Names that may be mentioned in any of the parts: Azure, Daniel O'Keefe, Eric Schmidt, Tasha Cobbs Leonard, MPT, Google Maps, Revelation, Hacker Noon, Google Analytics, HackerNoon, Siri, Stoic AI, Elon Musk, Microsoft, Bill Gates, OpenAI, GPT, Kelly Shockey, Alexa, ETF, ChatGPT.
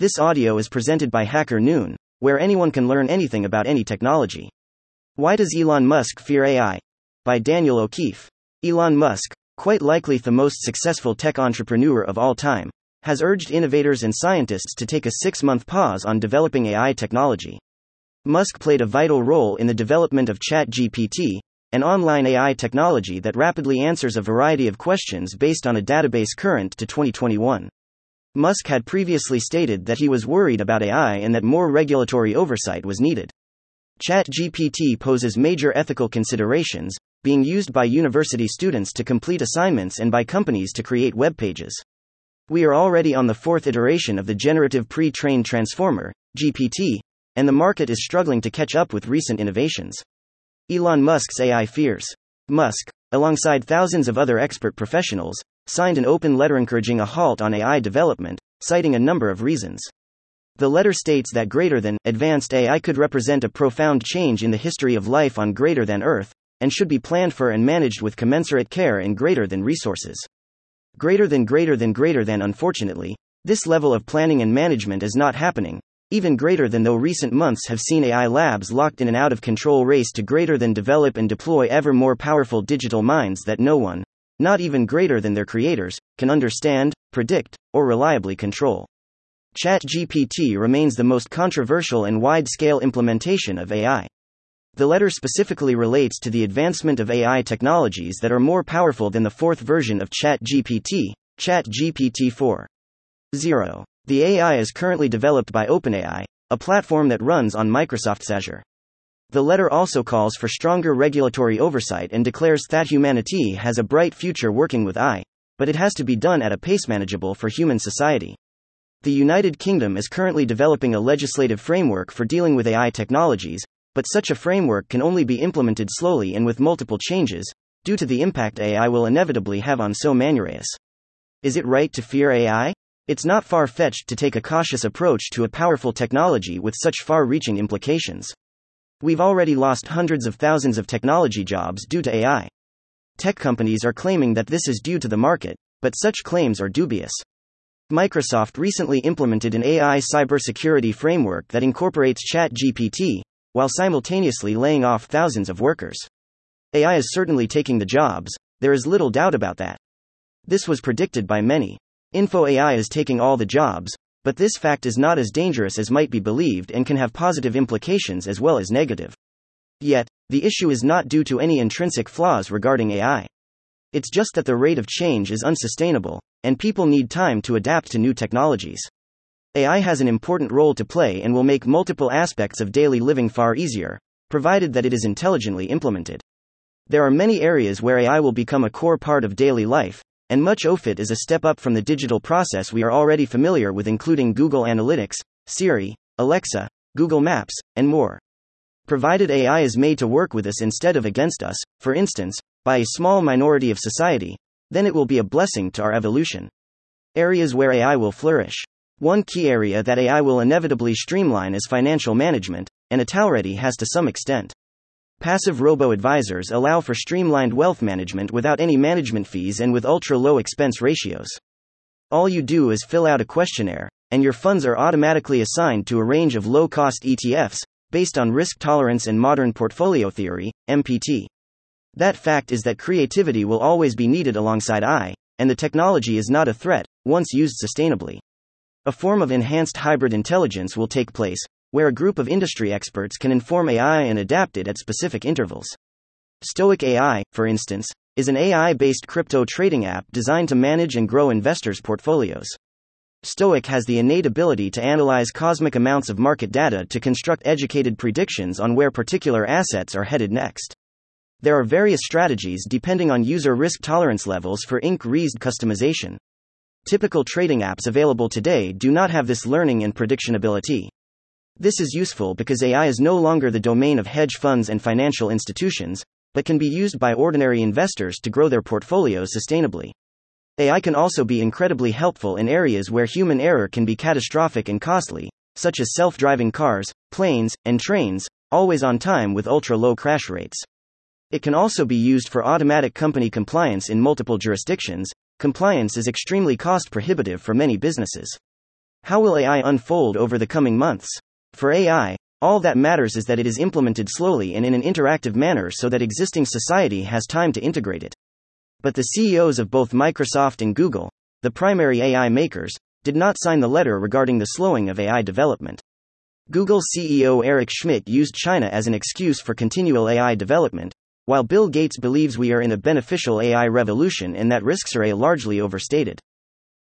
This audio is presented by Hacker Noon, where anyone can learn anything about any technology. Why does Elon Musk fear AI? By Daniel O'Keefe. Elon Musk, quite likely the most successful tech entrepreneur of all time, has urged innovators and scientists to take a 6-month pause on developing AI technology. Musk played a vital role in the development of ChatGPT, an online AI technology that rapidly answers a variety of questions based on a database current to 2021. Musk had previously stated that he was worried about AI and that more regulatory oversight was needed. ChatGPT poses major ethical considerations, being used by university students to complete assignments and by companies to create web pages. We are already on the fourth iteration of the generative pre-trained transformer, GPT, and the market is struggling to catch up with recent innovations. Elon Musk's AI fears. Musk, alongside thousands of other expert professionals, signed an open letter encouraging a halt on AI development, citing a number of reasons. The letter states that greater than advanced AI could represent a profound change in the history of life on greater than Earth, and should be planned for and managed with commensurate care and greater than resources. Unfortunately, this level of planning and management is not happening, even greater than though recent months have seen AI labs locked in an out-of-control race to greater than develop and deploy ever more powerful digital minds that no one, not even greater than their creators, can understand, predict, or reliably control. ChatGPT remains the most controversial and wide-scale implementation of AI. The letter specifically relates to the advancement of AI technologies that are more powerful than the fourth version of ChatGPT, ChatGPT 4.0. The AI is currently developed by OpenAI, a platform that runs on Microsoft's Azure. The letter also calls for stronger regulatory oversight and declares that humanity has a bright future working with AI, but it has to be done at a pace manageable for human society. The United Kingdom is currently developing a legislative framework for dealing with AI technologies, but such a framework can only be implemented slowly and with multiple changes, due to the impact AI will inevitably have on so manurious. Is it right to fear AI? It's not far-fetched to take a cautious approach to a powerful technology with such far-reaching implications. We've already lost hundreds of thousands of technology jobs due to AI. Tech companies are claiming that this is due to the market, but such claims are dubious. Microsoft recently implemented an AI cybersecurity framework that incorporates ChatGPT, while simultaneously laying off thousands of workers. AI is certainly taking the jobs, there is little doubt about that. This was predicted by many. AI is taking all the jobs, but this fact is not as dangerous as might be believed and can have positive implications as well as negative. Yet, the issue is not due to any intrinsic flaws regarding AI. It's just that the rate of change is unsustainable, and people need time to adapt to new technologies. AI has an important role to play and will make multiple aspects of daily living far easier, provided that it is intelligently implemented. There are many areas where AI will become a core part of daily life, and much of it is a step up from the digital process we are already familiar with, including Google Analytics, Siri, Alexa, Google Maps, and more. Provided AI is made to work with us instead of against us, for instance, by a small minority of society, then it will be a blessing to our evolution. Areas where AI will flourish. One key area that AI will inevitably streamline is financial management, and it already has to some extent. Passive robo-advisors allow for streamlined wealth management without any management fees and with ultra-low expense ratios. All you do is fill out a questionnaire, and your funds are automatically assigned to a range of low-cost ETFs, based on risk tolerance and modern portfolio theory, MPT. That fact is that creativity will always be needed alongside AI, and the technology is not a threat, once used sustainably. A form of enhanced hybrid intelligence will take place, where a group of industry experts can inform AI and adapt it at specific intervals. Stoic AI, for instance, is an AI-based crypto trading app designed to manage and grow investors' portfolios. Stoic has the innate ability to analyze cosmic amounts of market data to construct educated predictions on where particular assets are headed next. There are various strategies depending on user risk tolerance levels for increased customization. Typical trading apps available today do not have this learning and prediction ability. This is useful because AI is no longer the domain of hedge funds and financial institutions, but can be used by ordinary investors to grow their portfolios sustainably. AI can also be incredibly helpful in areas where human error can be catastrophic and costly, such as self-driving cars, planes, and trains, always on time with ultra-low crash rates. It can also be used for automatic company compliance in multiple jurisdictions. Compliance is extremely cost-prohibitive for many businesses. How will AI unfold over the coming months? For AI, all that matters is that it is implemented slowly and in an interactive manner so that existing society has time to integrate it. But the CEOs of both Microsoft and Google, the primary AI makers, did not sign the letter regarding the slowing of AI development. Google CEO Eric Schmidt used China as an excuse for continual AI development, while Bill Gates believes we are in a beneficial AI revolution and that risks are largely overstated.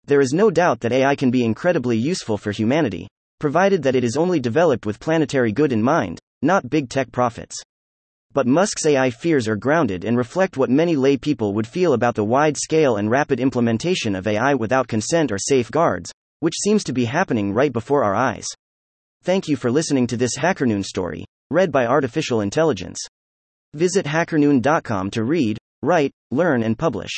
There is no doubt that AI can be incredibly useful for humanity, provided that it is only developed with planetary good in mind, not big tech profits. But Musk's AI fears are grounded and reflect what many lay people would feel about the wide scale and rapid implementation of AI without consent or safeguards, which seems to be happening right before our eyes. Thank you for listening to this Hacker Noon story, read by Artificial Intelligence. Visit hackernoon.com to read, write, learn and publish.